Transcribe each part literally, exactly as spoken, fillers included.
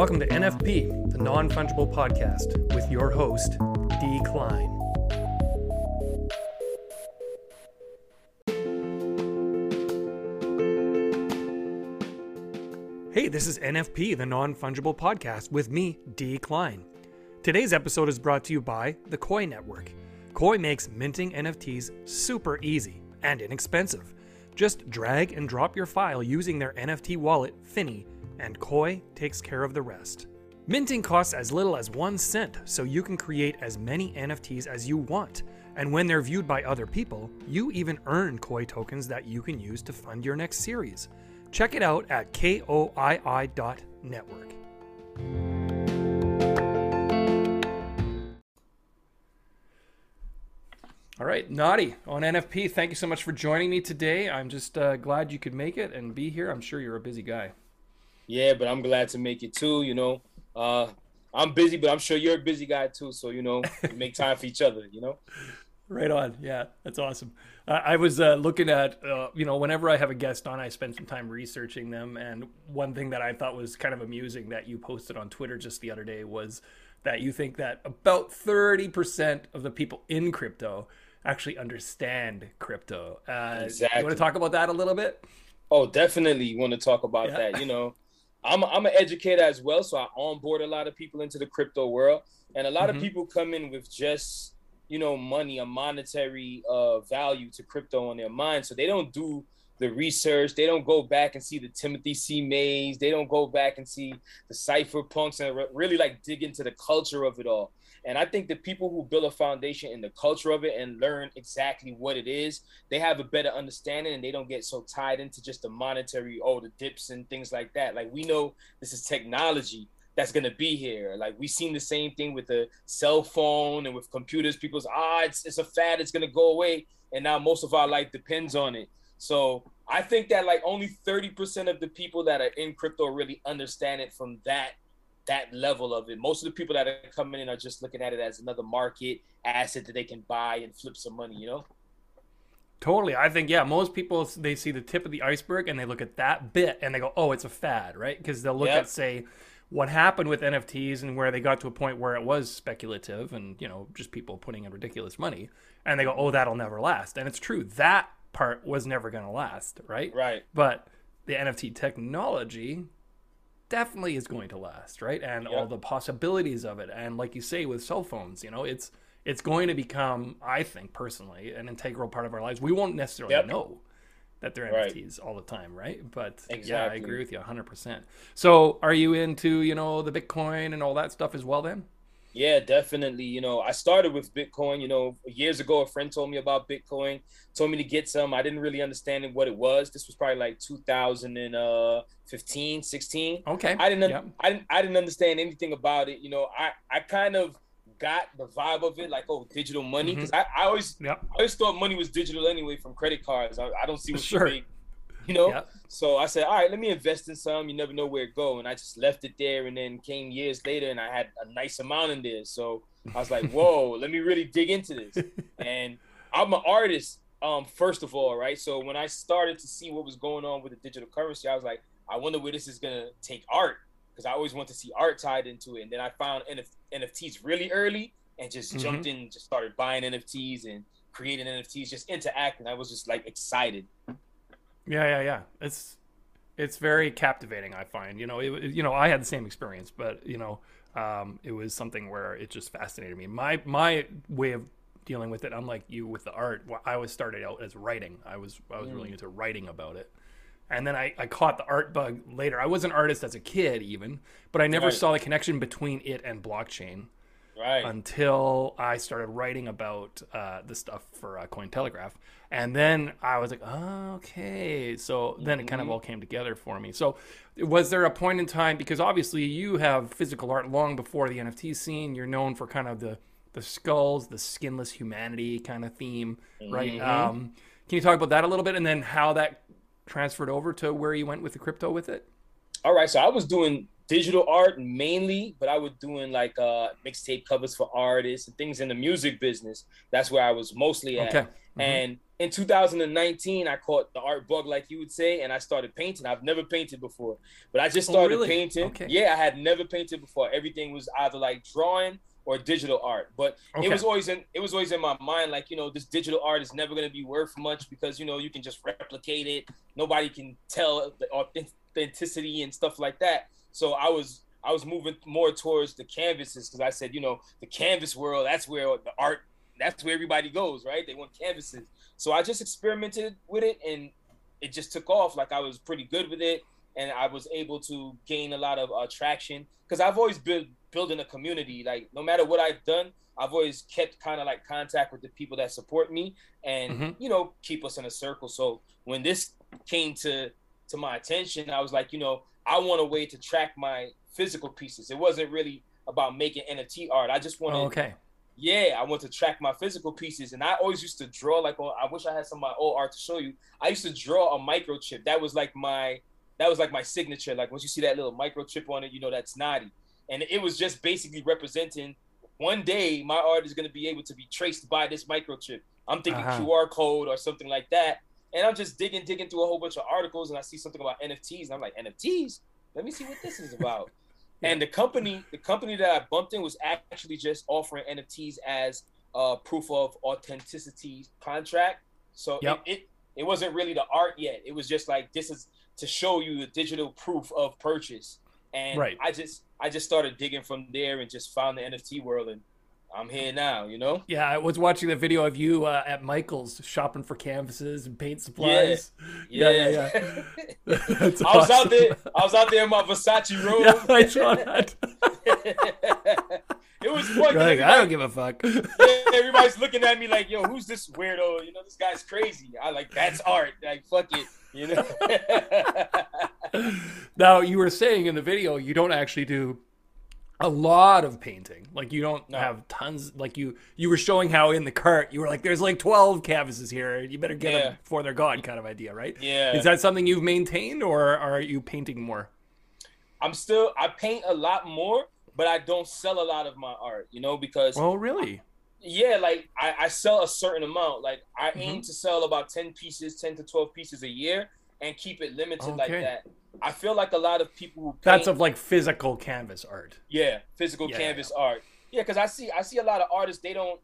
Welcome to N F P, the non-fungible podcast, with your host, D. Kline. Hey, this is N F P, the non-fungible podcast, with me, D. Kline. Today's episode is brought to you by the Koi Network. Koi makes minting N F Ts super easy and inexpensive. Just drag and drop your file using their N F T wallet, Finnie, and Koi takes care of the rest. Minting costs as little as one cent, so you can create as many N F Ts as you want. And when they're viewed by other people, you even earn Koi tokens that you can use to fund your next series. Check it out at koi dot network. All right, Nadi on N F P, thank you so much for joining me today. I'm just uh, glad you could make it and be here. I'm sure you're a busy guy. Yeah, but I'm glad to make it too, you know. Uh, I'm busy, but I'm sure you're a busy guy too. So, you know, we make time for each other, you know. Right on. Yeah, that's awesome. Uh, I was uh, looking at, uh, you know, whenever I have a guest on, I spend some time researching them. And one thing that I thought was kind of amusing that you posted on Twitter just the other day was that you think that about thirty percent of the people in crypto actually understand crypto. Uh, exactly. You want to talk about that a little bit? Oh, definitely want to talk about yeah. that, you know. I'm a, I'm an educator as well, so I onboard a lot of people into the crypto world, and a lot mm-hmm. of people come in with just, you know, money, a monetary uh, value to crypto on their mind, so they don't do the research, they don't go back and see the Timothy C. Mays, they don't go back and see the cypherpunks and re- really like dig into the culture of it all. And I think the people who build a foundation in the culture of it and learn exactly what it is, they have a better understanding and they don't get so tied into just the monetary, oh, the dips and things like that. Like, we know this is technology that's going to be here. Like, we've seen the same thing with the cell phone and with computers. People's, ah, it's, it's a fad. It's going to go away. And now most of our life depends on it. So I think that like only thirty percent of the people that are in crypto really understand it from that that level of it. Most of the people that are coming in are just looking at it as another market asset that they can buy and flip some money, you know? Totally. I think, yeah, most people, they see the tip of the iceberg and they look at that bit and they go, oh, it's a fad, right? Because they'll look yep. at, say, what happened with N F Ts and where they got to a point where it was speculative and, you know, just people putting in ridiculous money. And they go, oh, that'll never last. And it's true. That part was never going to last, right? Right. But the N F T technology definitely is going to last, right? And yep. all the possibilities of it, and like you say with cell phones, you know, it's it's going to become, I think personally, an integral part of our lives. We won't necessarily yep. know that they're right. N F Ts all the time, right? But exactly. yeah, I agree with you one hundred percent. So are you into, you know, the Bitcoin and all that stuff as well then? Yeah, definitely. You know, I started with Bitcoin, you know, years ago, a friend told me about Bitcoin, told me to get some. I didn't really understand what it was. This was probably like two thousand fifteen, sixteen. Okay. I didn't, yep. I didn't, I didn't understand anything about it. You know, I, I kind of got the vibe of it, like, oh, digital money. Mm-hmm. Cause I, I always, yep. I always thought money was digital anyway from credit cards. I, I don't see what sure. you make. You know, yep. so I said, all right, let me invest in some. You never know where it go. And I just left it there and then came years later and I had a nice amount in there. So I was like, whoa, let me really dig into this. And I'm an artist, um, first of all, right? So when I started to see what was going on with the digital currency, I was like, I wonder where this is going to take art, because I always want to see art tied into it. And then I found N F Ts really early and just mm-hmm. jumped in, just started buying N F Ts and creating N F Ts, just interacting. I was just like excited. Yeah, yeah, yeah. It's it's very captivating, I find. You know, it, you know, I had the same experience, but you know, um, it was something where it just fascinated me. My my way of dealing with it, unlike you with the art, I was started out as writing. I was I was mm. really into writing about it, and then I, I caught the art bug later. I was an artist as a kid, even, but I never right. saw the connection between it and blockchain. Right. Until I started writing about uh, the stuff for uh, Cointelegraph. And then I was like, oh, okay. So then mm-hmm. it kind of all came together for me. So was there a point in time, because obviously you have physical art long before the N F T scene. You're known for kind of the, the skulls, the skinless humanity kind of theme, mm-hmm. right? Um, can you talk about that a little bit and then how that transferred over to where you went with the crypto with it? All right. So I was doing digital art mainly, but I was doing like uh, mixtape covers for artists and things in the music business. That's where I was mostly at. Okay. Mm-hmm. And in two thousand nineteen, I caught the art bug, like you would say, and I started painting. I've never painted before, but I just started oh, really? painting. Okay. Yeah, I had never painted before. Everything was either like drawing or digital art, but okay. it was always in it was always in my mind, like, you know, this digital art is never going to be worth much because, you know, you can just replicate it. Nobody can tell the authenticity and stuff like that. So I was I was moving more towards the canvases because I said, you know, the canvas world, that's where the art, that's where everybody goes, right? They want canvases. So I just experimented with it and it just took off. Like, I was pretty good with it and I was able to gain a lot of uh, traction because I've always been building a community. Like, no matter what I've done, I've always kept kind of like contact with the people that support me and, mm-hmm. you know, keep us in a circle. So when this came to to my attention, I was like, you know, I want a way to track my physical pieces. It wasn't really about making N F T art. I just wanted, oh, okay. yeah, I want to track my physical pieces. And I always used to draw, like, oh, I wish I had some of my old art to show you. I used to draw a microchip. That was like my, that was like my signature. Like, once you see that little microchip on it, you know, that's Nadi. And it was just basically representing one day my art is going to be able to be traced by this microchip. I'm thinking uh-huh. Q R code or something like that. And I'm just digging, digging through a whole bunch of articles, and I see something about N F Ts, and I'm like, N F Ts? Let me see what this is about. yeah. And the company, the company that I bumped in was actually just offering N F Ts as a proof of authenticity contract. So yep. it, it it wasn't really the art yet. It was just like, this is to show you the digital proof of purchase. And right. I just I just started digging from there and just found the N F T world, and I'm here now, you know? Yeah, I was watching the video of you uh, at Michael's shopping for canvases and paint supplies. Yeah, yeah, yeah. yeah, yeah. That's awesome. I was out there, I was out there in my Versace robe. Yeah, I saw that. It was fun. Like, I don't give a fuck. Everybody's looking at me like, yo, who's this weirdo? You know, this guy's crazy. I like, that's art. Like, fuck it, you know? Now, you were saying in the video, you don't actually do a lot of painting. Like, you don't no. have tons. Like, you you were showing how in the cart you were like, there's like twelve canvases here, you better get yeah. them before they're gone, kind of idea, right? Yeah. Is that something you've maintained, or are you painting more? I'm still I paint a lot more, but I don't sell a lot of my art, you know, because oh really yeah like I, I sell a certain amount. Like, I mm-hmm. aim to sell about ten pieces, ten to twelve pieces a year, and keep it limited okay. like that. I feel like a lot of people who paint, that's of like physical canvas art. Yeah, physical yeah, canvas yeah. art. Yeah, because I see I see a lot of artists, they don't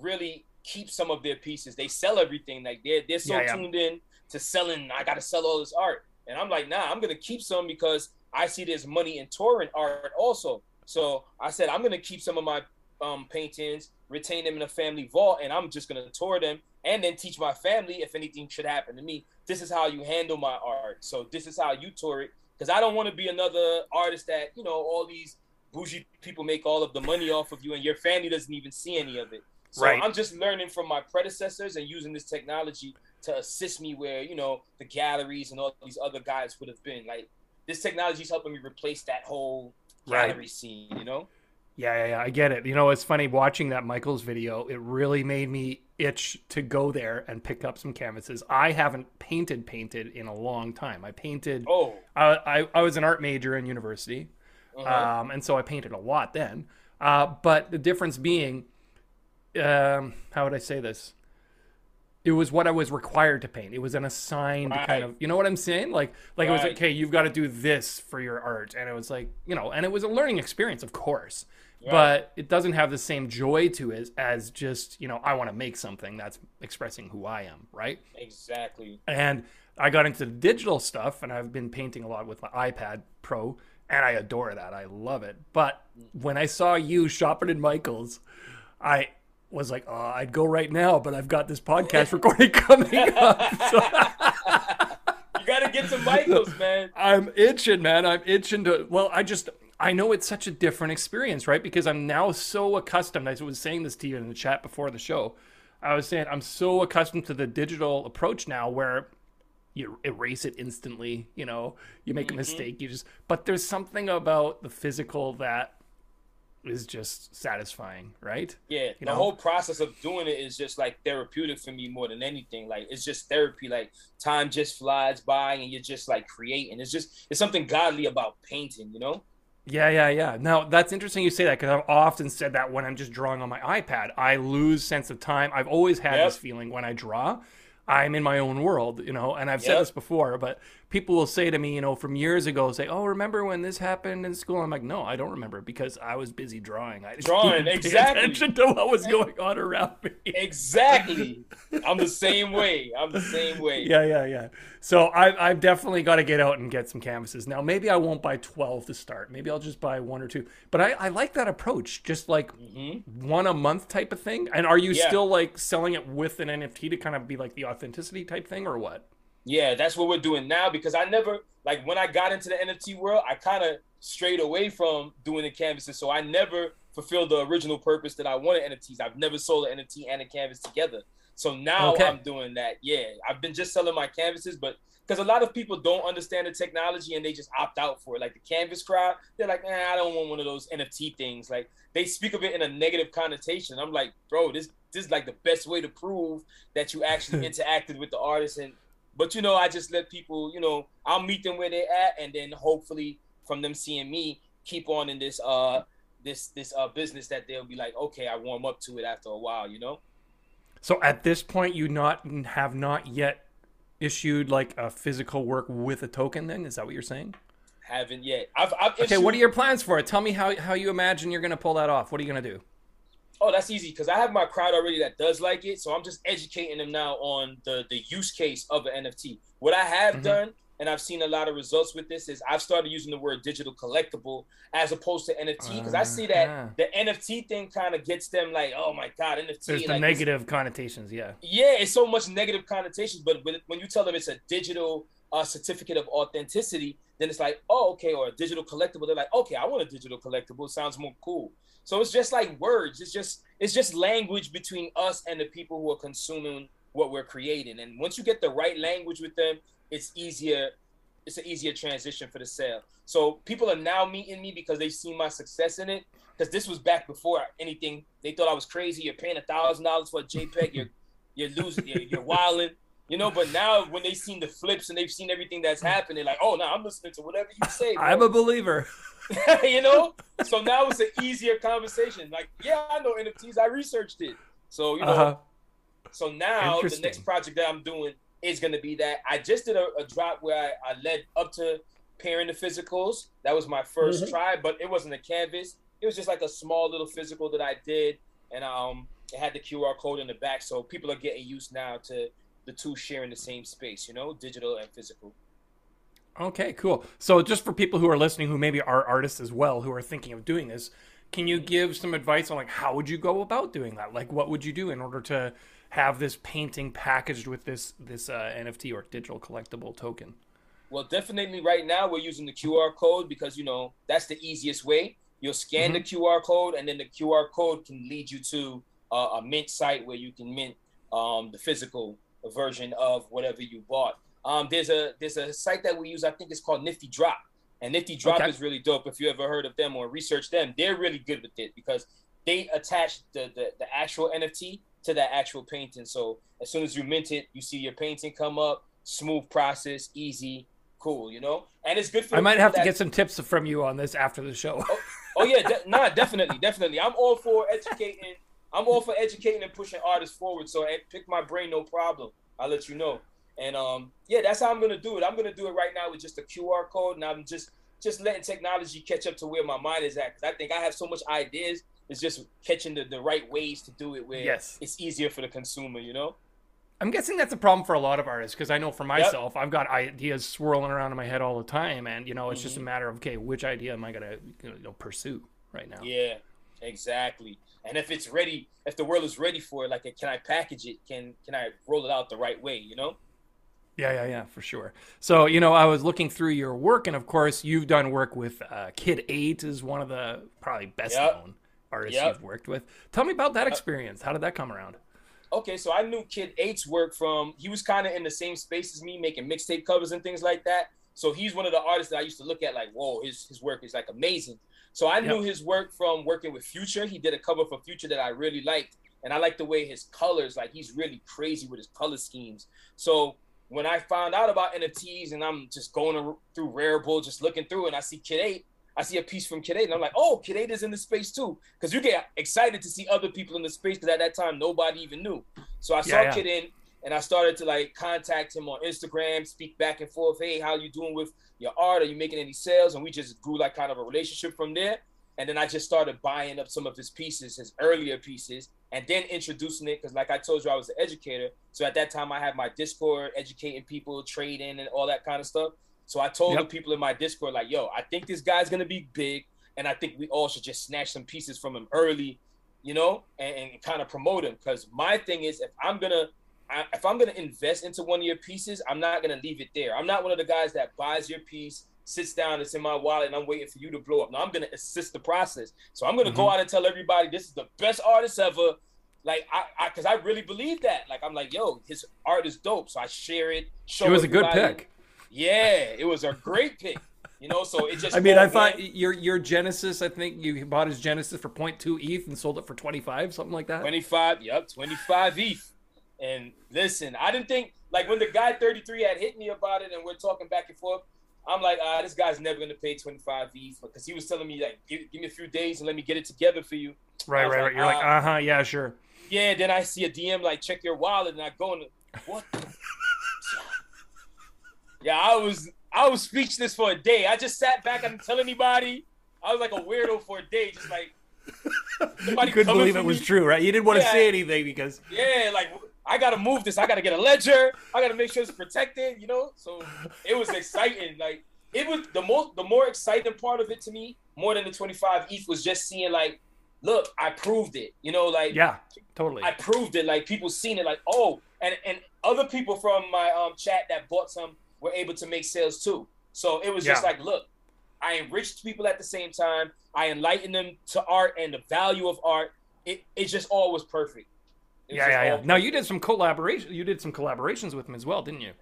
really keep some of their pieces. They sell everything. Like, they're, they're so yeah, yeah. tuned in to selling, I got to sell all this art. And I'm like, nah, I'm going to keep some because I see there's money in torrent art also. So I said, I'm going to keep some of my um, paintings, retain them in a family vault, and I'm just going to tour them and then teach my family, if anything should happen to me, this is how you handle my art. So this is how you tour it. Because I don't want to be another artist that, you know, all these bougie people make all of the money off of you and your family doesn't even see any of it. So right. I'm just learning from my predecessors and using this technology to assist me where, you know, the galleries and all these other guys would have been. Like, this technology is helping me replace that whole gallery right. scene, you know? Yeah, yeah, yeah, I get it. You know, it's funny watching that Michael's video. It really made me itch to go there and pick up some canvases. I haven't painted painted in a long time. I painted. Oh. I I, I was an art major in university, uh-huh. um, and so I painted a lot then. Uh, but the difference being, um, how would I say this? It was what I was required to paint. It was an assigned right. kind of, you know what I'm saying? Like, like right. it was like, okay, you've got to do this for your art, and it was like, you know, and it was a learning experience, of course. Yeah. But it doesn't have the same joy to it as just, you know, I want to make something that's expressing who I am, right? Exactly. And I got into the digital stuff, and I've been painting a lot with my iPad Pro, and I adore that. I love it. But when I saw you shopping at Michael's, I was like, oh, I'd go right now, but I've got this podcast recording coming up. So you got to get to Michael's, man. I'm itching, man. I'm itching to, well, I just... I know it's such a different experience, right? Because I'm now so accustomed. I was saying this to you in the chat before the show. I was saying I'm so accustomed to the digital approach now where you erase it instantly, you know, you make mm-hmm. a mistake, you just, but there's something about the physical that is just satisfying, right? Yeah, you the know? Whole process of doing it is just like therapeutic for me more than anything. Like, it's just therapy. Like, time just flies by and you're just like creating. It's just, it's something godly about painting, you know? Yeah, yeah, yeah. Now, that's interesting you say that, because I've often said that when I'm just drawing on my iPad. I lose sense of time. I've always had yep. this feeling when I draw. I'm in my own world, you know, and I've said yep. this before, but people will say to me, you know, from years ago, say, oh, remember when this happened in school? I'm like, no, I don't remember, because I was busy drawing. I drawing, didn't exactly. pay attention to what was going on around me. Exactly. I'm the same way. I'm the same way. Yeah, yeah, yeah. So I, I've definitely got to get out and get some canvases. Now, maybe I won't buy twelve to start. Maybe I'll just buy one or two. But I, I like that approach, just like mm-hmm. one a month type of thing. And are you yeah. still like selling it with an N F T to kind of be like the authenticity type thing, or what? Yeah, that's what we're doing now, because I never, like when I got into the N F T world, I kind of strayed away from doing the canvases. So I never fulfilled the original purpose that I wanted N F Ts. I've never sold an N F T and a canvas together. So now okay. I'm doing that. Yeah, I've been just selling my canvases, but because a lot of people don't understand the technology and they just opt out for it. Like the canvas crowd, they're like, eh, I don't want one of those N F T things. Like they speak of it in a negative connotation. I'm like, bro, this, this is like the best way to prove that you actually interacted with the artist. And But, you know, I just let people, you know, I'll meet them where they're at, and then hopefully from them seeing me keep on in this uh this this uh business, that they'll be like, okay, I warm up to it after a while, you know? So at this point, you not have not yet issued like a physical work with a token then? Is that what you're saying? Haven't yet. I've, I've issued... Okay, what are your plans for it? Tell me how, how you imagine you're going to pull that off. What are you going to do? Oh, that's easy, because I have my crowd already that does like it. So I'm just educating them now on the, the use case of an N F T. What I have mm-hmm. done, and I've seen a lot of results with this, is I've started using the word digital collectible as opposed to N F T, because uh, I see that yeah. the N F T thing kind of gets them like, oh my God, N F T. There's the like negative this. connotations, yeah. Yeah, it's so much negative connotations, but when you tell them it's a digital uh, certificate of authenticity, then it's like, oh, okay, or a digital collectible. They're like, okay, I want a digital collectible. Sounds more cool. So it's just like words. It's just it's just language between us and the people who are consuming what we're creating. And once you get the right language with them, it's easier. It's an easier transition for the sale. So people are now meeting me because they've seen my success in it. Because this was back before anything. They thought I was crazy. You're paying a thousand dollars for a JPEG. You're you're losing. You're, you're wilding. You know, but now when they've seen the flips and they've seen everything that's happening, like, oh, no, I'm listening to whatever you say, bro. I'm a believer. You know? So now it's an easier conversation. Like, yeah, I know N F Ts. I researched it. So, you know, uh-huh. so now the next project that I'm doing is going to be that. I just did a, a drop where I, I led up to pairing the physicals. That was my first mm-hmm. try, but it wasn't a canvas. It was just like a small little physical that I did, and um, it had the Q R code in the back. So people are getting used now to – the two sharing the same space, you know, digital and physical. Okay, cool. So just for people who are listening, who maybe are artists as well, who are thinking of doing this, can you give some advice on like, how would you go about doing that? Like, what would you do in order to have this painting packaged with this, this uh, N F T or digital collectible token? Well, definitely right now we're using the Q R code, because, you know, that's the easiest way. You'll scan mm-hmm. the Q R code, and then the Q R code can lead you to uh, a mint site where you can mint um, the physical version of whatever you bought. Um, there's a there's a site that we use. I think it's called Nifty Drop, and Nifty Drop okay. is really dope. If you ever heard of them or researched them, they're really good with it, because they attach the the, the actual N F T to that actual painting. So as soon as you mint it, you see your painting come up. Smooth process, easy, cool. You know, and it's good for. I might have to get some tips from you on this after the show. oh, oh yeah, de- nah, definitely, definitely. I'm all for educating. I'm all for educating and pushing artists forward. So pick my brain, no problem. I'll let you know. And um, yeah, that's how I'm going to do it. I'm going to do it right now with just a Q R code. And I'm just, just letting technology catch up to where my mind is at. Because I think I have so much ideas. It's just catching the, the right ways to do it where yes. it's easier for the consumer, you know? I'm guessing that's a problem for a lot of artists, because I know for myself, yep. I've got ideas swirling around in my head all the time. And, you know, it's mm-hmm. just a matter of, okay, which idea am I going to you know, pursue right now? Yeah, exactly. And if it's ready, if the world is ready for it, like, can I package it? Can can I roll it out the right way, you know? Yeah, yeah, yeah, for sure. So, you know, I was looking through your work, and of course, you've done work with uh, Kid Eight, is one of the probably best yep. known artists yep. you've worked with. Tell me about that experience. How did that come around? Okay, so I knew Kid Eight's work from, he was kind of in the same space as me, making mixtape covers and things like that. So he's one of the artists that I used to look at like, whoa, his, his work is like amazing. So I knew yep. his work from working with Future. He did a cover for Future that I really liked. And I like the way his colors, like he's really crazy with his color schemes. So when I found out about N F Ts and I'm just going through Rarible, just looking through, and I see Kid eight, I see a piece from Kid Eight, and I'm like, oh, Kid Eight is in the space too. Because you get excited to see other people in the space, because at that time, nobody even knew. So I yeah, saw yeah. Kid Eight, and I started to like contact him on Instagram, speak back and forth. Hey, how you doing with your art? Are you making any sales? And we just grew like kind of a relationship from there. And then I just started buying up some of his pieces, his earlier pieces, and then introducing it. Because like I told you, I was an educator. So at that time, I had my Discord educating people, trading and all that kind of stuff. So I told yep. the people in my Discord, like, yo, I think this guy's going to be big. And I think we all should just snatch some pieces from him early, you know, and, and kind of promote him. Because my thing is, if I'm going to if I'm going to invest into one of your pieces, I'm not going to leave it there. I'm not one of the guys that buys your piece, sits down, it's in my wallet, and I'm waiting for you to blow up. Now, I'm going to assist the process. So I'm going to mm-hmm. go out and tell everybody this is the best artist ever. Like, I, because I, I really believe that. Like, I'm like, yo, his art is dope. So I share it. Show it was everybody. A good pick. Yeah, it was a great pick. You know, so it just. I mean, I thought your your Genesis. I think you bought his Genesis for zero point two E T H and sold it for twenty-five, something like that. twenty-five, yep, twenty-five E T H. And listen, I didn't think, like, when the guy thirty-three had hit me about it and we're talking back and forth, I'm like, ah, this guy's never going to pay twenty-five E T H, because he was telling me, like, give, give me a few days and let me get it together for you. Right, right, like, right. You're uh, like, uh-huh, yeah, sure. Yeah, then I see a D M, like, check your wallet, and I go, and what the Yeah, I was I was speechless for a day. I just sat back. I didn't tell anybody. I was like a weirdo for a day, just like somebody. You couldn't believe it me. Was true, right? You didn't want yeah, to say anything because yeah, like I gotta move this. I gotta get a ledger. I gotta make sure it's protected, you know. So it was exciting. Like it was the most, the more exciting part of it to me, more than the twenty-five E T H, was just seeing like, look, I proved it, you know, like yeah, totally. I proved it. Like people seen it, like oh, and and other people from my um chat that bought some. We're able to make sales too. So it was yeah. just like, look, I enriched people at the same time. I enlightened them to art and the value of art. It it just all was perfect. It yeah, was yeah, yeah. Perfect. Now you did some collaboration. You did some collaborations with him as well, didn't you?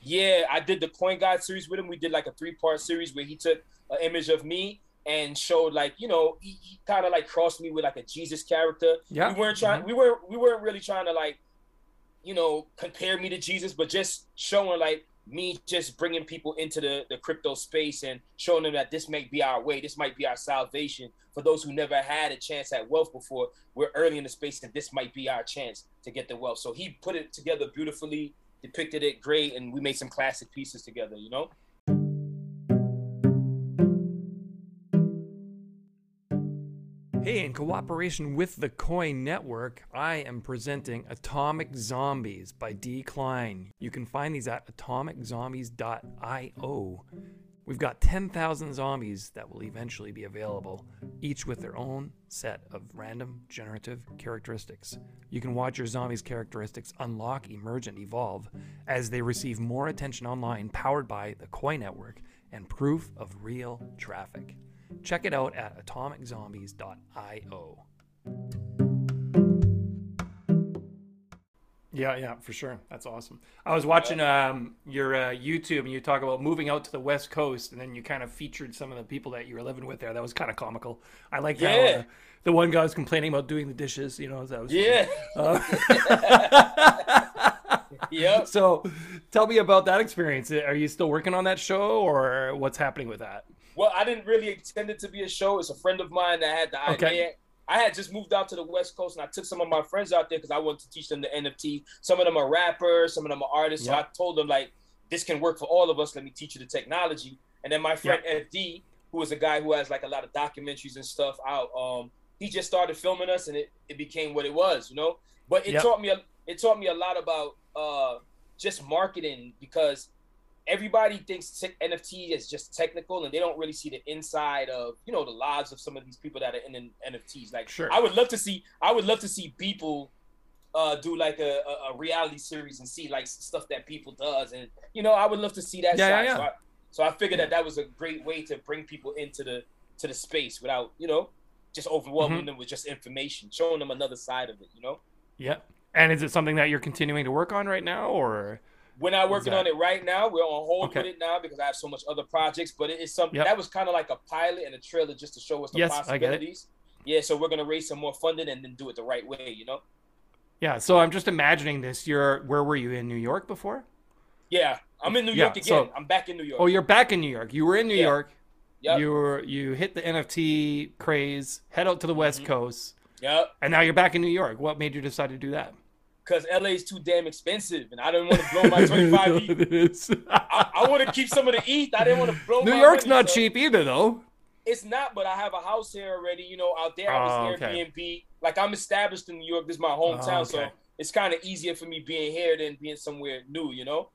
Yeah, I did the Coin God series with him. We did like a three-part series where he took an image of me and showed like, you know, he, he kind of like crossed me with like a Jesus character. Yeah. We weren't trying. Mm-hmm. We were we weren't really trying to like, you know, compare me to Jesus, but just showing like. Me just bringing people into the, the crypto space and showing them that this may be our way. This might be our salvation. For those who never had a chance at wealth before, we're early in the space and this might be our chance to get the wealth. So he put it together beautifully, depicted it great, and we made some classic pieces together, you know? Hey, in cooperation with the Koi Network, I am presenting Atomic Zombies by D. Kline. You can find these at Atomic Zombies dot I O. We've got ten thousand zombies that will eventually be available, each with their own set of random generative characteristics. You can watch your zombies' characteristics unlock, emerge, and evolve as they receive more attention online, powered by the Koi Network and proof of real traffic. Check it out at Atomic Zombies dot I O. Yeah, yeah, for sure. That's awesome. I was watching um, your uh, YouTube, and you talk about moving out to the West Coast, and then you kind of featured some of the people that you were living with there. That was kind of comical. I like that. Yeah. Uh, the one guy was complaining about doing the dishes. You know, that was yeah. Uh, yep. So, tell me about that experience. Are you still working on that show, or what's happening with that? Well, I didn't really intend it to be a show. It's a friend of mine that had the idea. Okay. I had just moved out to the West Coast, and I took some of my friends out there because I wanted to teach them the N F T. Some of them are rappers, some of them are artists. Yep. So I told them, like, this can work for all of us. Let me teach you the technology. And then my friend yep. F D, who is a guy who has, like, a lot of documentaries and stuff out, um, he just started filming us, and it, it became what it was, you know? But it, yep. taught, me a, it taught me a lot about uh, just marketing, because – everybody thinks t- N F T is just technical, and they don't really see the inside of, you know, the lives of some of these people that are in the N F Ts. Like, sure. I would love to see, I would love to see people uh, do like a, a reality series and see like stuff that people does, and you know, I would love to see that. Yeah, side. Yeah, yeah. So I, so I figured yeah. that that was a great way to bring people into the to the space without, you know, just overwhelming mm-hmm. them with just information, showing them another side of it, you know. Yeah. And is it something that you're continuing to work on right now, or? We're not working exactly. on it right now. We're on hold okay. with it now because I have so much other projects. But it is something yep. that was kind of like a pilot and a trailer just to show us the yes, possibilities. Yeah, so we're gonna raise some more funding and then do it the right way, you know. Yeah. So I'm just imagining this. You're where were you in New York before? Yeah, I'm in New yeah, York again. So, I'm back in New York. Oh, you're back in New York. You were in New yeah. York. Yep. You're, you hit the N F T craze, head out to the West mm-hmm. Coast. Yep. And now you're back in New York. What made you decide to do that? Because L A is too damn expensive, and I didn't want to blow my twenty-five E T H. I, I want to keep some of the E T H. I didn't want to blow New my York's money, not so. cheap either, though. It's not, but I have a house here already. You know, out there I was oh, Airbnb. Okay. Like, I'm established in New York. This is my hometown, oh, okay. so it's kind of easier for me being here than being somewhere new, you know?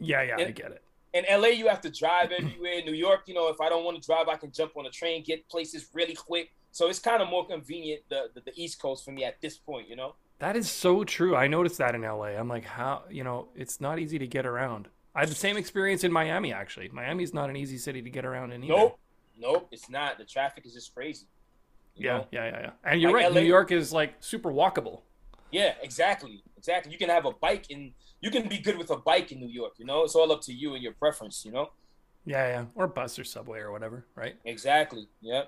Yeah, yeah, and, I get it. In L A, you have to drive everywhere. In New York, you know, if I don't want to drive, I can jump on a train, get places really quick. So it's kind of more convenient, the, the, the East Coast for me at this point, you know? That is so true. I noticed that in L A. I'm like, how, you know, it's not easy to get around. I had the same experience in Miami, actually. Miami's not an easy city to get around in either. Nope. Nope, it's not. The traffic is just crazy. Yeah, know? yeah, yeah, yeah. And you're like right. L A, New York is like super walkable. Yeah, exactly. Exactly. You can have a bike and you can be good with a bike in New York, you know? It's all up to you and your preference, you know? Yeah, yeah. Or bus or subway or whatever, right? Exactly. Yeah.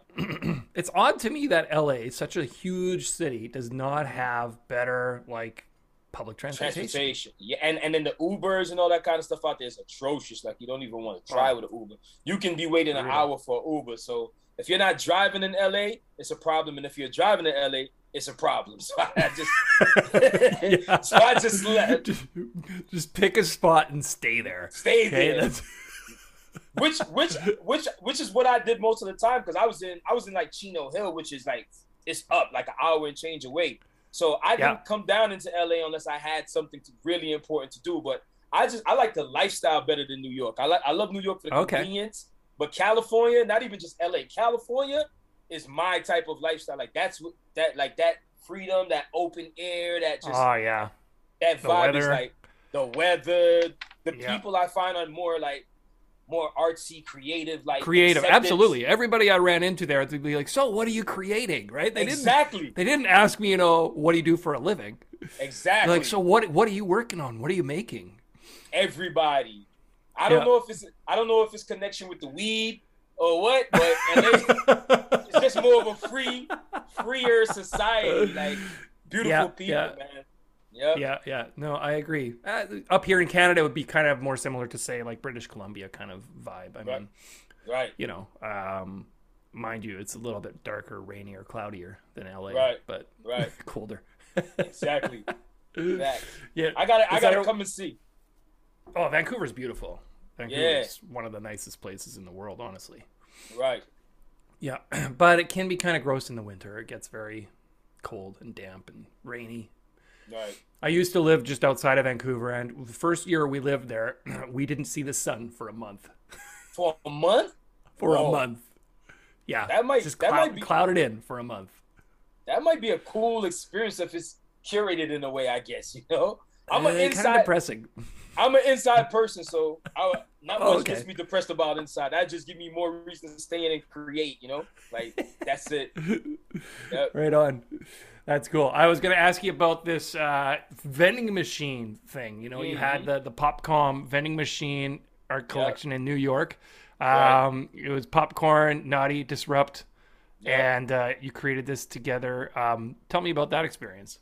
It's odd to me that L A, such a huge city, does not have better like public transportation. Transportation. Yeah, and, and then the Ubers and all that kind of stuff out there is atrocious. Like, you don't even want to try with an Uber. You can be waiting an hour for an Uber. So if you're not driving in L A, it's a problem. And if you're driving in L A, it's a problem. So I just, yeah. so I just left. Just, just pick a spot and stay there. Stay okay? there. That's... Which which which which is what I did most of the time, because I was in I was in like Chino Hill, which is like it's up like an hour and change away. So I yeah. didn't come down into L A unless I had something to, really important to do. But I just I like the lifestyle better than New York. I like I love New York for the okay. convenience, but California, not even just L A, California is my type of lifestyle. Like that's what that like that freedom, that open air, that just oh yeah, that the vibe weather. Is like the weather, the yeah. people I find are more like. more artsy, creative, like creative. Acceptance. Absolutely. Everybody I ran into there, they'd be like, so what are you creating? Right. They exactly. didn't, they didn't ask me, you know, what do you do for a living? Exactly. They're like, so what, what are you working on? What are you making? Everybody. I don't yeah. know if it's, I don't know if it's connection with the weed or what, but it's just more of a free, freer society. Like beautiful yeah, people, yeah. man. Yep. Yeah, yeah. No, I agree. Uh, up here in Canada, it would be kind of more similar to, say, like British Columbia kind of vibe. I right. mean, right. you know, um, mind you, it's a little bit darker, rainier, cloudier than L A, right. but right. colder. Exactly. exactly. Yeah. I got I gotta come and see. Oh, Vancouver's beautiful. Vancouver's yeah. one of the nicest places in the world, honestly. Right. Yeah, but it can be kind of gross in the winter. It gets very cold and damp and rainy. Right. I used to live just outside of Vancouver, and the first year we lived there, we didn't see the sun for a month. For a month? For Whoa. a month. Yeah. That might just that cloud, might be clouded in for a month. That might be a cool experience if it's curated in a way, I guess, you know? I'm uh, an inside kind of depressing. I'm an inside person, so I, not much oh, okay. gets me depressed about inside. That just give me more reason to stay in and create, you know? Like, that's it. Yep. Right on. That's cool. I was going to ask you about this uh, vending machine thing. You know, mm-hmm. you had the, the PopCom vending machine art collection yep. in New York. Um, right. It was Popcorn, Nadi, Disrupt, yep. and uh, you created this together. Um, tell me about that experience.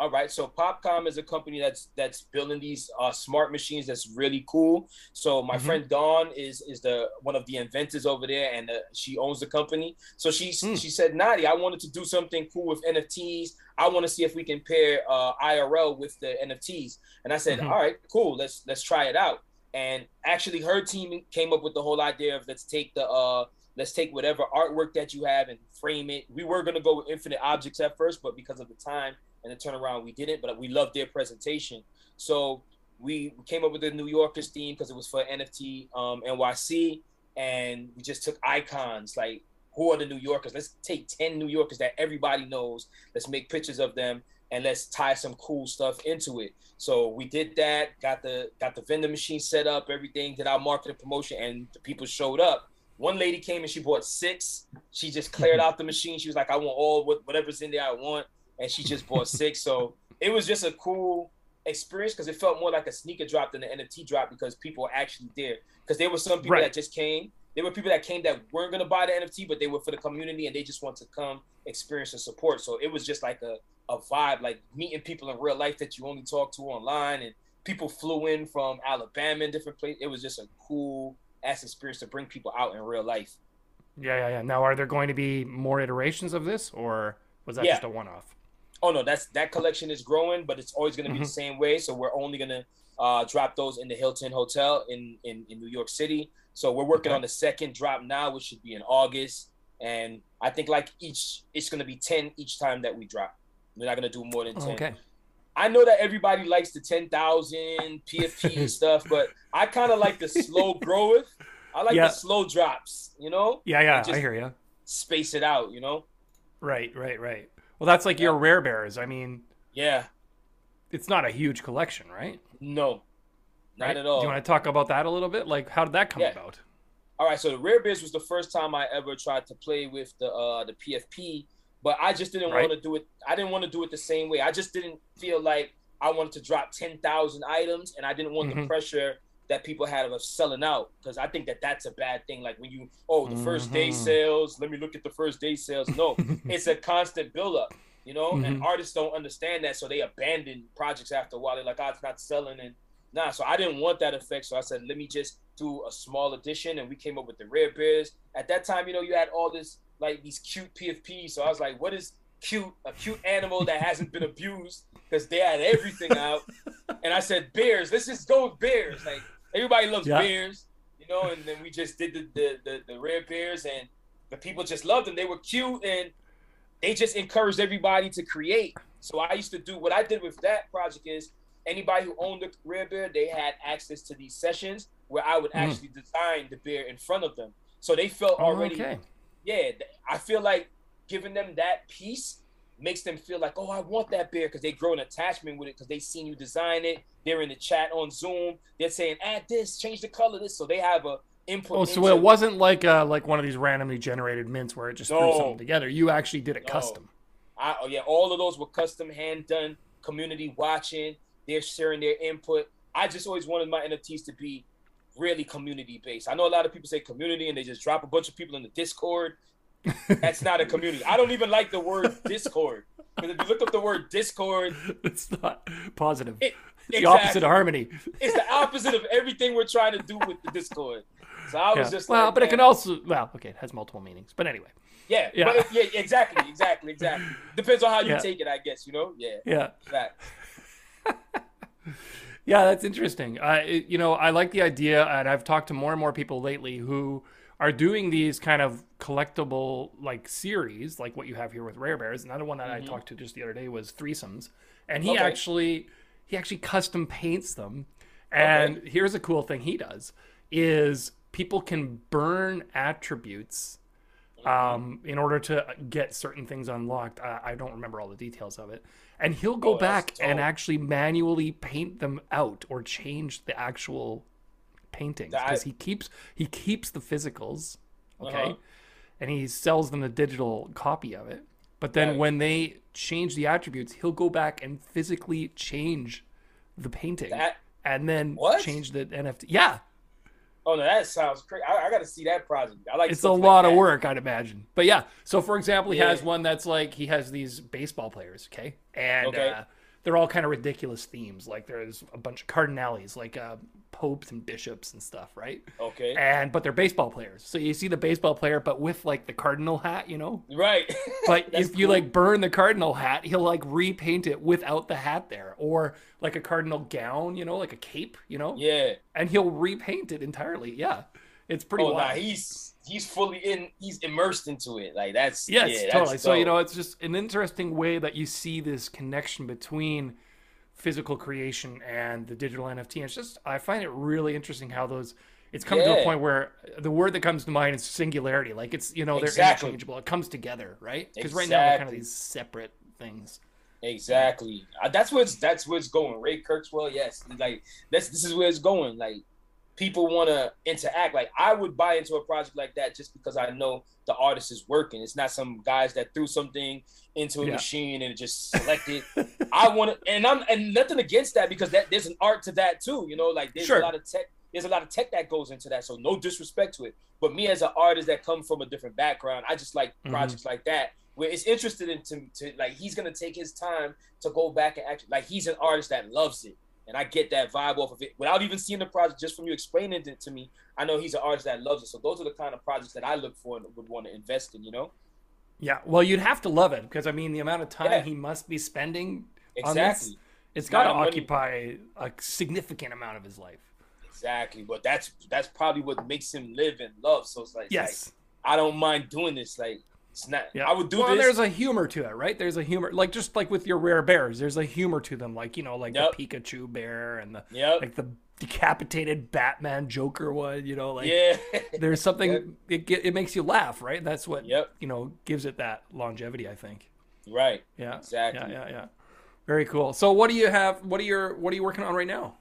All right. So PopCom is a company that's that's building these uh, smart machines. That's really cool. So my mm-hmm. friend Dawn is is the one of the inventors over there, and uh, she owns the company. So she mm. she said, Nadi, I wanted to do something cool with N F Ts. I want to see if we can pair uh, I R L with the N F Ts. And I said, mm-hmm. all right, cool. Let's let's try it out. And actually, her team came up with the whole idea of let's take the uh, let's take whatever artwork that you have and frame it. We were gonna go with Infinite Objects at first, but because of the time. And the turnaround, we didn't, but we loved their presentation. So we came up with the New Yorkers theme because it was for N F T um, N Y C. And we just took icons, like, who are the New Yorkers? Let's take ten New Yorkers that everybody knows. Let's make pictures of them, and let's tie some cool stuff into it. So we did that, got the got the vending machine set up, everything, did our marketing promotion, and the people showed up. One lady came and she bought six. She just cleared out the machine. She was like, I want all, whatever's in there I want. And she just bought six. So it was just a cool experience because it felt more like a sneaker drop than an N F T drop because people were actually there. Because there were some people right. that just came. There were people that came that weren't going to buy the N F T, but they were for the community and they just want to come experience and support. So it was just like a, a vibe, like meeting people in real life that you only talk to online. And people flew in from Alabama and different places. It was just a cool ass experience to bring people out in real life. Yeah, yeah, yeah. Now, are there going to be more iterations of this, or was that yeah. just a one-off? Oh no, that's that collection is growing, but it's always going to be mm-hmm. the same way. So we're only going to uh, drop those in the Hilton Hotel in in, in New York City. So we're working okay. on the second drop now, which should be in August. And I think like each, it's going to be ten each time that we drop. We're not going to do more than ten. Okay. I know that everybody likes the ten thousand P F P stuff, but I kind of like the slow growth. I like yeah. the slow drops, you know? Yeah, yeah, just I hear you. Space it out, you know? Right, right, right. Well, that's like yeah. your Rare Bears. I mean, yeah, it's not a huge collection, right? No, not right? at all. Do you want to talk about that a little bit? Like, how did that come yeah. about? All right, so the Rare Bears was the first time I ever tried to play with the uh, the P F P, but I just didn't right. want to do it. I didn't want to do it the same way. I just didn't feel like I wanted to drop ten thousand items, and I didn't want mm-hmm. the pressure that people had of selling out, because I think that that's a bad thing. Like when you, oh, the first day sales, let me look at the first day sales. No, it's a constant buildup, you know, mm-hmm. and artists don't understand that. So they abandon projects after a while. They're like, oh, it's not selling. And nah, so I didn't want that effect. So I said, let me just do a small edition. And we came up with the Rare Bears. At that time, you know, you had all this, like these cute P F Ps. So I was like, what is cute? A cute animal that hasn't been abused, because they had everything out. And I said, bears, let's just go with bears. Like, everybody loves yeah. bears, you know, and then we just did the, the, the, the Rare Bears, and the people just loved them. They were cute, and they just encouraged everybody to create. So I used to do, what I did with that project is anybody who owned the Rare Bear, they had access to these sessions where I would mm-hmm. actually design the bear in front of them. So they felt already, oh, okay. yeah, I feel like giving them that piece makes them feel like, oh, I want that bear, because they grow an attachment with it, because they seen you design it. They're in the chat on Zoom. They're saying, add this, change the color of this. So they have a input. Oh, so it wasn't like uh, like one of these randomly generated mints where it just no. threw something together. You actually did it no. custom. I, oh, yeah, all of those were custom, hand-done, community watching. They're sharing their input. I just always wanted my N F Ts to be really community-based. I know a lot of people say community, and they just drop a bunch of people in the Discord. That's not a community. I don't even like the word Discord, because if you look up the word Discord, it's not positive. It, it's exactly. the opposite of harmony. It's the opposite of everything we're trying to do with the Discord. So I was yeah. just well, like, but man, it can also well, okay, it has multiple meanings. But anyway, yeah, yeah, but, yeah exactly, exactly, exactly. Depends on how you yeah. take it, I guess. You know, yeah, yeah, exactly. yeah. That's interesting. I, uh, you know, I like the idea, and I've talked to more and more people lately who are doing these kind of collectible like series, like what you have here with Rare Bears. Another one that mm-hmm. I talked to just the other day was Threesomes, and he okay. actually he actually custom paints them. And okay. here's a cool thing he does is people can burn attributes um, in order to get certain things unlocked. I, I don't remember all the details of it, and he'll go oh, back and actually manually paint them out or change the actual paintings, because he keeps he keeps the physicals, okay, uh-huh. and he sells them a digital copy of it. But then right. when they change the attributes, he'll go back and physically change the painting, that, and then what? change the N F T. Yeah. Oh no, that sounds crazy. I, I got to see that project. I like. It's a lot like of work, I'd imagine. But yeah, so for example, he yeah. has one that's like he has these baseball players, okay, and. Okay. Uh, They're all kind of ridiculous themes. Like there's a bunch of cardinales, like uh, popes and bishops and stuff, right? Okay. And but they're baseball players, so you see the baseball player, but with like the cardinal hat, you know? Right. But if cool. you like burn the cardinal hat, he'll like repaint it without the hat there, or like a cardinal gown, you know, like a cape, you know? Yeah. And he'll repaint it entirely. Yeah, it's pretty. Oh, wild. Nah, he's he's fully in. He's immersed into it. Like that's yes, yeah, totally. That's so you know, it's just an interesting way that you see this connection between physical creation and the digital N F T. And it's just I find it really interesting how those. It's come yeah. to a point where the word that comes to mind is singularity. Like it's you know they're exactly. interchangeable. It comes together, right? Because exactly. right now they're kind of these separate things. Exactly. That's what's that's where it's going. Ray Kurzweil. Yes. Like that's this is where it's going. Like. People want to interact. Like I would buy into a project like that just because I know the artist is working. It's not some guys that threw something into a yeah. machine and just selected. I want to, and I'm and nothing against that, because that there's an art to that too. You know, like there's sure. a lot of tech. There's a lot of tech that goes into that. So no disrespect to it. But me as an artist that come from a different background, I just like mm-hmm. projects like that where it's interested in to, to like he's gonna take his time to go back and actually like he's an artist that loves it. And I get that vibe off of it without even seeing the project, just from you explaining it to me. I know he's an artist that loves it. So those are the kind of projects that I look for and would want to invest in, you know? Yeah. Well, you'd have to love it because, I mean, the amount of time yeah. he must be spending exactly. on this, it's got to occupy money. A significant amount of his life. Exactly. But that's that's probably what makes him live and love. So it's like, yes. like I don't mind doing this. Like, it's not, yeah. I would do well, this. There's a humor to it, right? There's a humor, like just like with your rare bears, there's a humor to them. Like, you know, like yep. the Pikachu bear and the, yep. like the decapitated Batman Joker one, you know, like yeah. there's something, yep. it, it makes you laugh, right? That's what, yep. you know, gives it that longevity, I think. Right. Yeah, exactly. Yeah, yeah, yeah. Very cool. So what do you have, what are your, what are you working on right now?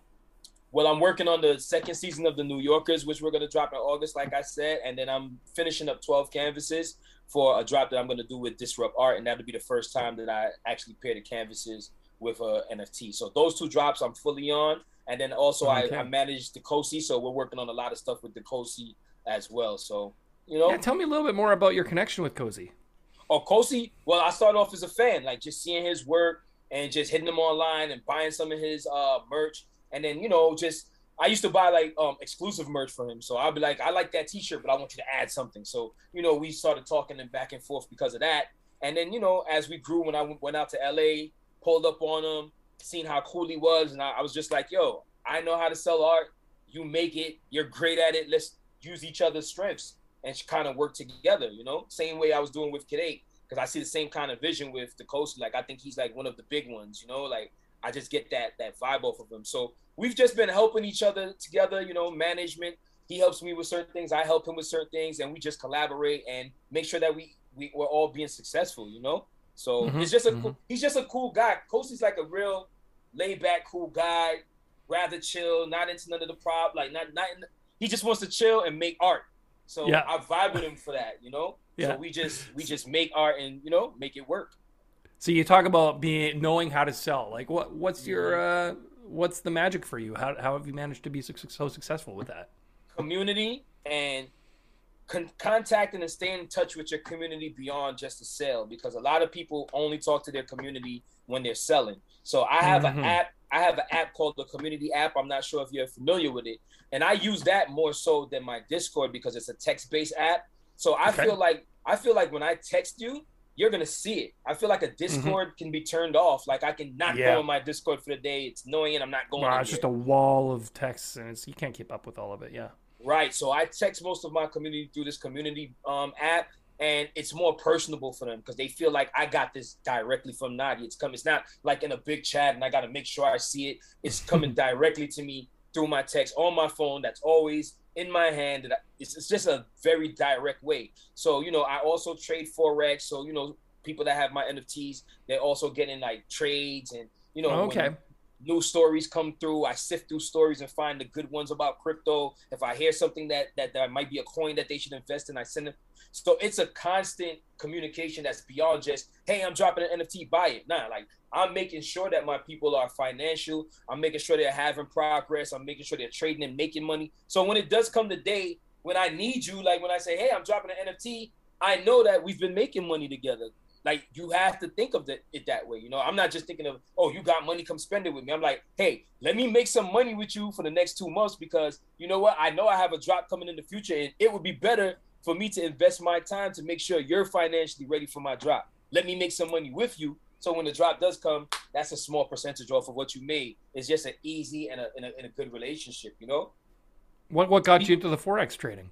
Well, I'm working on the second season of The New Yorkers, which we're going to drop in August, like I said. And then I'm finishing up twelve canvases for a drop that I'm going to do with Disrupt Art. And that'll be the first time that I actually pair the canvases with a N F T. So those two drops I'm fully on. And then also okay. I, I manage the Cozy. So we're working on a lot of stuff with the Cozy as well. So, you know. Yeah, tell me a little bit more about your connection with Cozy. Oh, Cozy. Well, I started off as a fan, like just seeing his work and just hitting him online and buying some of his uh, merch. And then, you know, just I used to buy like um, exclusive merch for him. So I'd be like, I like that T-shirt, but I want you to add something. So, you know, we started talking and back and forth because of that. And then, you know, as we grew, when I went out to L A, pulled up on him, seen how cool he was. And I, I was just like, yo, I know how to sell art. You make it. You're great at it. Let's use each other's strengths and kind of work together, you know, same way I was doing with Kid Eight, because I see the same kind of vision with the coach. Like, I think he's like one of the big ones, you know, like. I just get that that vibe off of him. So we've just been helping each other together, you know, management. He helps me with certain things. I help him with certain things. And we just collaborate and make sure that we, we, we're all being successful, you know? So mm-hmm. it's just a mm-hmm. cool, he's just a cool guy. Cozy's like a real laid-back, cool guy, rather chill, not into none of the prop. Like not, not in, he just wants to chill and make art. So yeah. I vibe with him for that, you know? Yeah. So we just we just make art and, you know, make it work. So you talk about being knowing how to sell. Like, what what's your uh, what's the magic for you? How how have you managed to be so, so successful with that? Community and con- contacting and staying in touch with your community beyond just the sale, because a lot of people only talk to their community when they're selling. So I have mm-hmm. an app. I have an app called the Community App. I'm not sure if you're familiar with it, and I use that more so than my Discord because it's a text-based app. So I okay. feel like I feel like when I text you, you're going to see it. I feel like a Discord mm-hmm. can be turned off. Like I can not yeah. go on my Discord for the day. It's annoying. I'm not going wow, it's just a wall of texts and it's, you can't keep up with all of it. Yeah. Right. So I text most of my community through this community um, app, and it's more personable for them because they feel like I got this directly from Nadi. It's coming. It's not like in a big chat and I got to make sure I see it. It's coming directly to me through my text on my phone. That's always in my hand. That I, it's, it's just a very direct way. So, you know, I also trade Forex. So, you know, people that have my N F Ts, they're also getting like trades and, you know, okay. when new stories come through, I sift through stories and find the good ones about crypto. If I hear something that, that, that might be a coin that they should invest in, I send them. So it's a constant communication that's beyond just, hey, I'm dropping an N F T, buy it. Nah, like I'm making sure that my people are financial. I'm making sure they're having progress. I'm making sure they're trading and making money. So when it does come to day, when I need you, like when I say, hey, I'm dropping an N F T, I know that we've been making money together. Like you have to think of the, it that way. You know, I'm not just thinking of, oh, you got money, come spend it with me. I'm like, hey, let me make some money with you for the next two months because you know what? I know I have a drop coming in the future and it would be better for me to invest my time to make sure you're financially ready for my drop. Let me make some money with you. So when the drop does come, that's a small percentage off of what you made. It's just an easy and a, and a, and a good relationship, you know? What what got you into the Forex trading?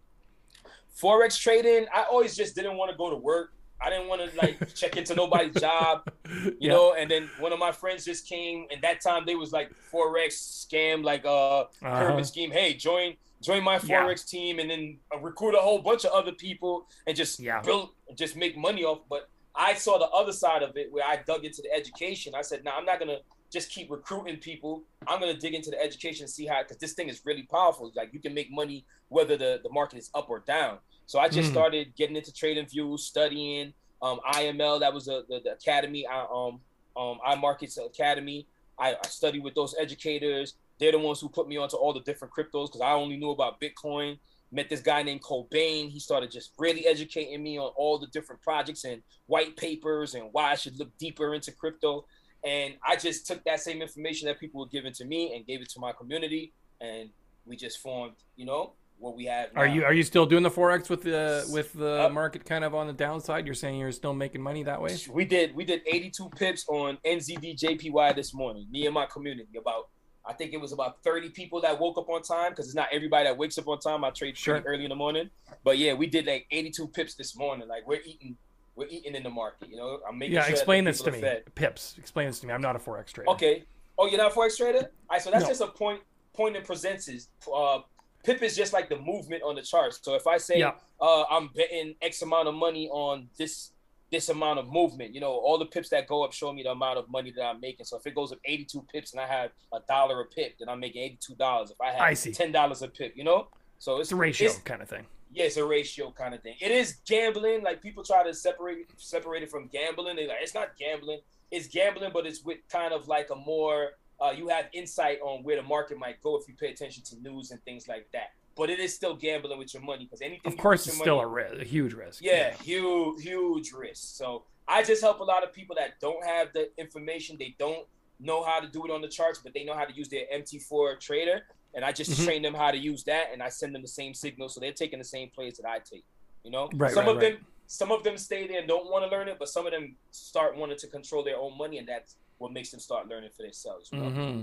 Forex trading, I always just didn't want to go to work. I didn't want to like check into nobody's job, you yeah. know? And then one of my friends just came and that time they was like Forex scam, like uh, pyramid uh-huh. scheme. Hey, join join my Forex yeah. team and then recruit a whole bunch of other people and just yeah. build, just make money off. But I saw the other side of it where I dug into the education. I said, no, nah, I'm not going to just keep recruiting people. I'm going to dig into the education and see how, because this thing is really powerful. Like you can make money whether the, the market is up or down. So I just mm. started getting into TradingView, studying um, I M L. That was a, the, the academy, I, um, um, iMarkets Academy. I, I studied with those educators. They're the ones who put me onto all the different cryptos because I only knew about Bitcoin. Met this guy named Cobain. He started just really educating me on all the different projects and white papers and why I should look deeper into crypto. And I just took that same information that people were giving to me and gave it to my community, and we just formed, you know, what we have now. Are you are you still doing the Forex with the with the yep. market kind of on the downside? You're saying you're still making money that way? We did we did eighty-two pips on N Z D J P Y this morning. Me and my community, about I think it was about thirty people that woke up on time, because it's not everybody that wakes up on time. I trade sure. pretty early in the morning, but yeah, we did like eighty-two pips this morning. Like we're eating. We're eating in the market, you know. I'm making yeah, sure explain this to me. Fed. Pips, explain this to me. I'm not a Forex trader. Okay. Oh, you're not a Forex trader? All right, so that's no. just a point, point and percentages. Uh, pip is just like the movement on the charts. So if I say yeah. uh, I'm betting X amount of money on this this amount of movement, you know, all the pips that go up show me the amount of money that I'm making. So if it goes up eighty-two pips and I have a dollar a pip, then I'm making eighty-two dollars. If I have I ten dollars a pip, you know? So it's a ratio it's, kind of thing. Yeah, it's a ratio kind of thing. It is gambling. Like, people try to separate separate it from gambling. They like, it's not gambling. It's gambling, but it's with kind of like a more uh, you have insight on where the market might go if you pay attention to news and things like that. But it is still gambling with your money, because anything. Of course, it's still a risk, a huge risk. Yeah, yeah, huge, huge risk. So I just help a lot of people that don't have the information. They don't know how to do it on the charts, but they know how to use their M T four trader. And I just mm-hmm. train them how to use that, and I send them the same signal, so they're taking the same plays that I take. You know, right, some right, of right. them, some of them stay there and don't want to learn it, but some of them start wanting to control their own money, and that's what makes them start learning for themselves. You know? Mm-hmm.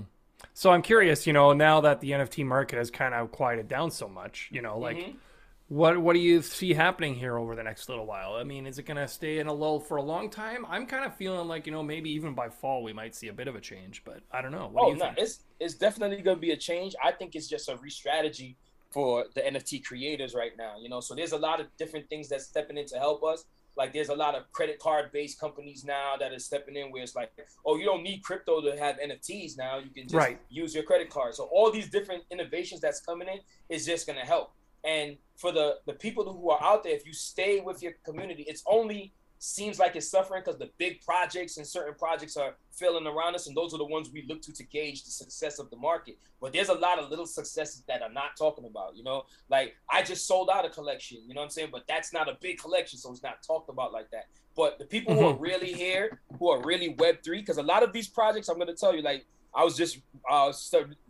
So I'm curious, you know, now that the N F T market has kind of quieted down so much, you know, like mm-hmm. what what do you see happening here over the next little while? I mean, is it going to stay in a lull for a long time? I'm kind of feeling like, you know, maybe even by fall we might see a bit of a change, but I don't know. What oh, do you no, think? It's It's definitely going to be a change. I think it's just a re-strategy for the N F T creators right now. You know, so there's a lot of different things that's stepping in to help us. Like, there's a lot of credit card based companies now that are stepping in, where it's like, oh, you don't need crypto to have N F Ts now. You can just right. use your credit card. So all these different innovations that's coming in is just going to help. And for the, the people who are out there, if you stay with your community, it's only seems like it's suffering because the big projects and certain projects are failing around us, and those are the ones we look to to gauge the success of the market. But there's a lot of little successes that I'm not talking about, you know? Like, I just sold out a collection, you know what I'm saying? But that's not a big collection, so it's not talked about like that. But the people who are really here, who are really Web three, because a lot of these projects, I'm going to tell you, like, I was just uh,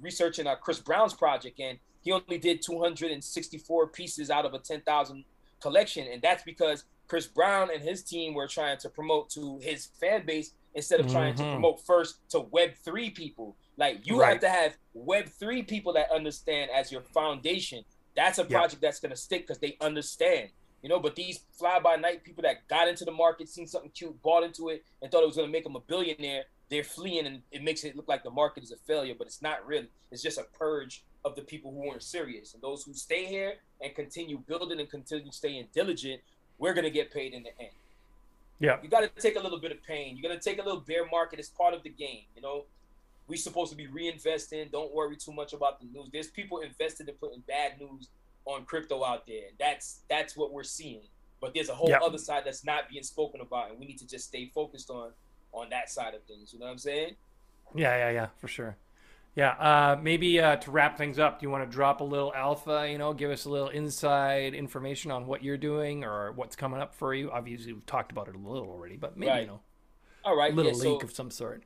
researching uh, Chris Brown's project, and he only did two hundred sixty-four pieces out of a ten thousand collection, and that's because Chris Brown and his team were trying to promote to his fan base instead of trying mm-hmm. to promote first to Web three people. Like, you right. have to have Web three people that understand as your foundation. That's a project yep. that's going to stick because they understand, you know. But these fly-by-night people that got into the market, seen something cute, bought into it, and thought it was going to make them a billionaire, they're fleeing, and it makes it look like the market is a failure, but it's not really. It's just a purge of the people who weren't serious. And those who stay here and continue building and continue staying diligent, we're going to get paid in the end. Yeah. You got to take a little bit of pain. You got to take a little bear market. It's part of the game. You know, we're supposed to be reinvesting. Don't worry too much about the news. There's people invested in putting bad news on crypto out there. That's that's what we're seeing. But there's a whole yep. other side that's not being spoken about, and we need to just stay focused on on that side of things. You know what I'm saying? Yeah, yeah, yeah, for sure. Yeah, uh, maybe uh, to wrap things up, do you want to drop a little alpha, you know, give us a little inside information on what you're doing or what's coming up for you? Obviously, we've talked about it a little already, but maybe, right. you know, All right. a little yeah, leak so, of some sort.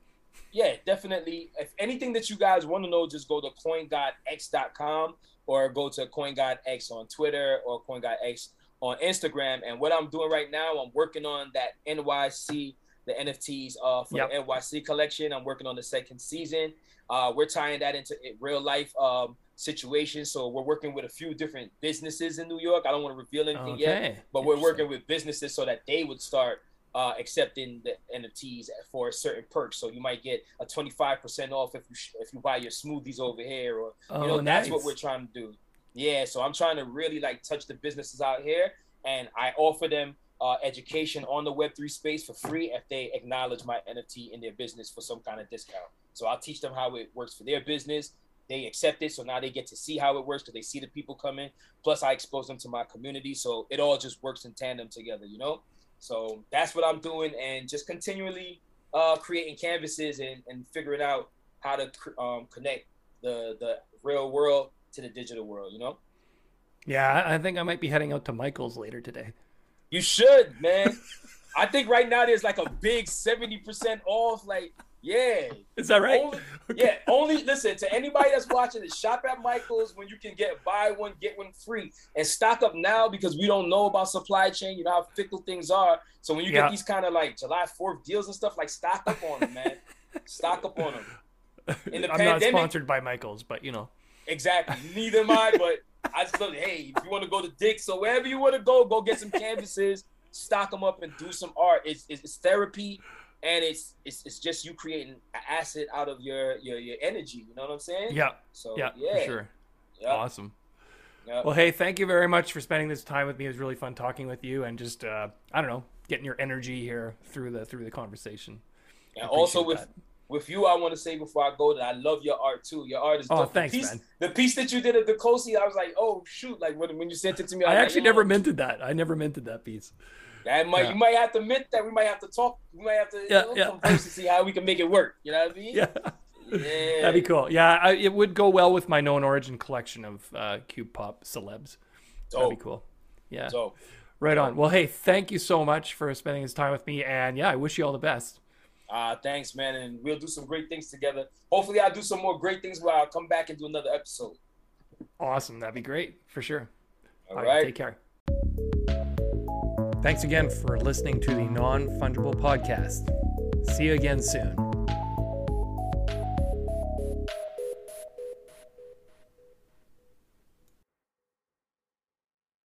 Yeah, definitely. If anything that you guys want to know, just go to Coin God X dot com or go to Coin God X on Twitter or Coin God X on Instagram. And what I'm doing right now, I'm working on that N Y C, the N F Ts uh, for yep. the N Y C collection. I'm working on the second season. Uh, we're tying that into real life um, situations. So we're working with a few different businesses in New York. I don't want to reveal anything okay. yet, but we're working with businesses so that they would start uh, accepting the N F Ts for a certain perk. So you might get a twenty-five percent off if you sh- if you buy your smoothies over here, or oh, you know, nice. That's what we're trying to do. Yeah. So I'm trying to really like touch the businesses out here, and I offer them Uh, education on the Web three space for free if they acknowledge my N F T in their business for some kind of discount. So I'll teach them how it works for their business. They accept it, so now they get to see how it works because they see the people coming. Plus, I expose them to my community, so it all just works in tandem together, you know? So that's what I'm doing, and just continually uh, creating canvases and, and figuring out how to um, connect the, the real world to the digital world, you know? Yeah, I think I might be heading out to Michael's later today. You should, man. I think right now there's like a big seventy percent off. Like, Yeah. Is that right? Only, okay. Yeah. Only listen to anybody that's watching this. Shop at Michael's when you can get buy one, get one free, and stock up now because we don't know about supply chain. You know how fickle things are. So when you yeah. get these kind of like July fourth deals and stuff, like stock up on them, man. Stock up on them. In the I'm pandemic, not sponsored by Michael's, but you know. Exactly. Neither am I, but I just love it. Hey, if you want to go to Dick's or wherever you want to go, go get some canvases, stock them up, and do some art. It's it's, it's therapy. And it's it's it's just you creating an asset out of your your your energy. You know what I'm saying? Yeah. So yeah, yeah. for sure. Yep. Awesome. Yep. Well, hey, thank you very much for spending this time with me. It was really fun talking with you and just uh, I don't know, getting your energy here through the through the conversation. And also with that. with you, I want to say before I go that I love your art too. Your art is dope. Oh, thanks, the piece, man. The piece that you did at the Cozy, I was like, oh shoot! Like when when you sent it to me, I, I actually like, never know. minted that. I never minted that piece. That might, yeah. You might have to admit that we might have to talk. We might have to yeah, you know, yeah. converse to see how we can make it work. You know what I mean? Yeah, yeah. That'd be cool. Yeah, I, it would go well with my known origin collection of uh, Cube Pop celebs. Dope. That'd be cool. Yeah. Dope. Right Dope. on. Well, hey, thank you so much for spending this time with me. And yeah, I wish you all the best. Uh, thanks, man. And we'll do some great things together. Hopefully I'll do some more great things where I'll come back and do another episode. Awesome. That'd be great for sure. All, all right. right. Take care. Thanks again for listening to the Non-Fungible Podcast. See you again soon.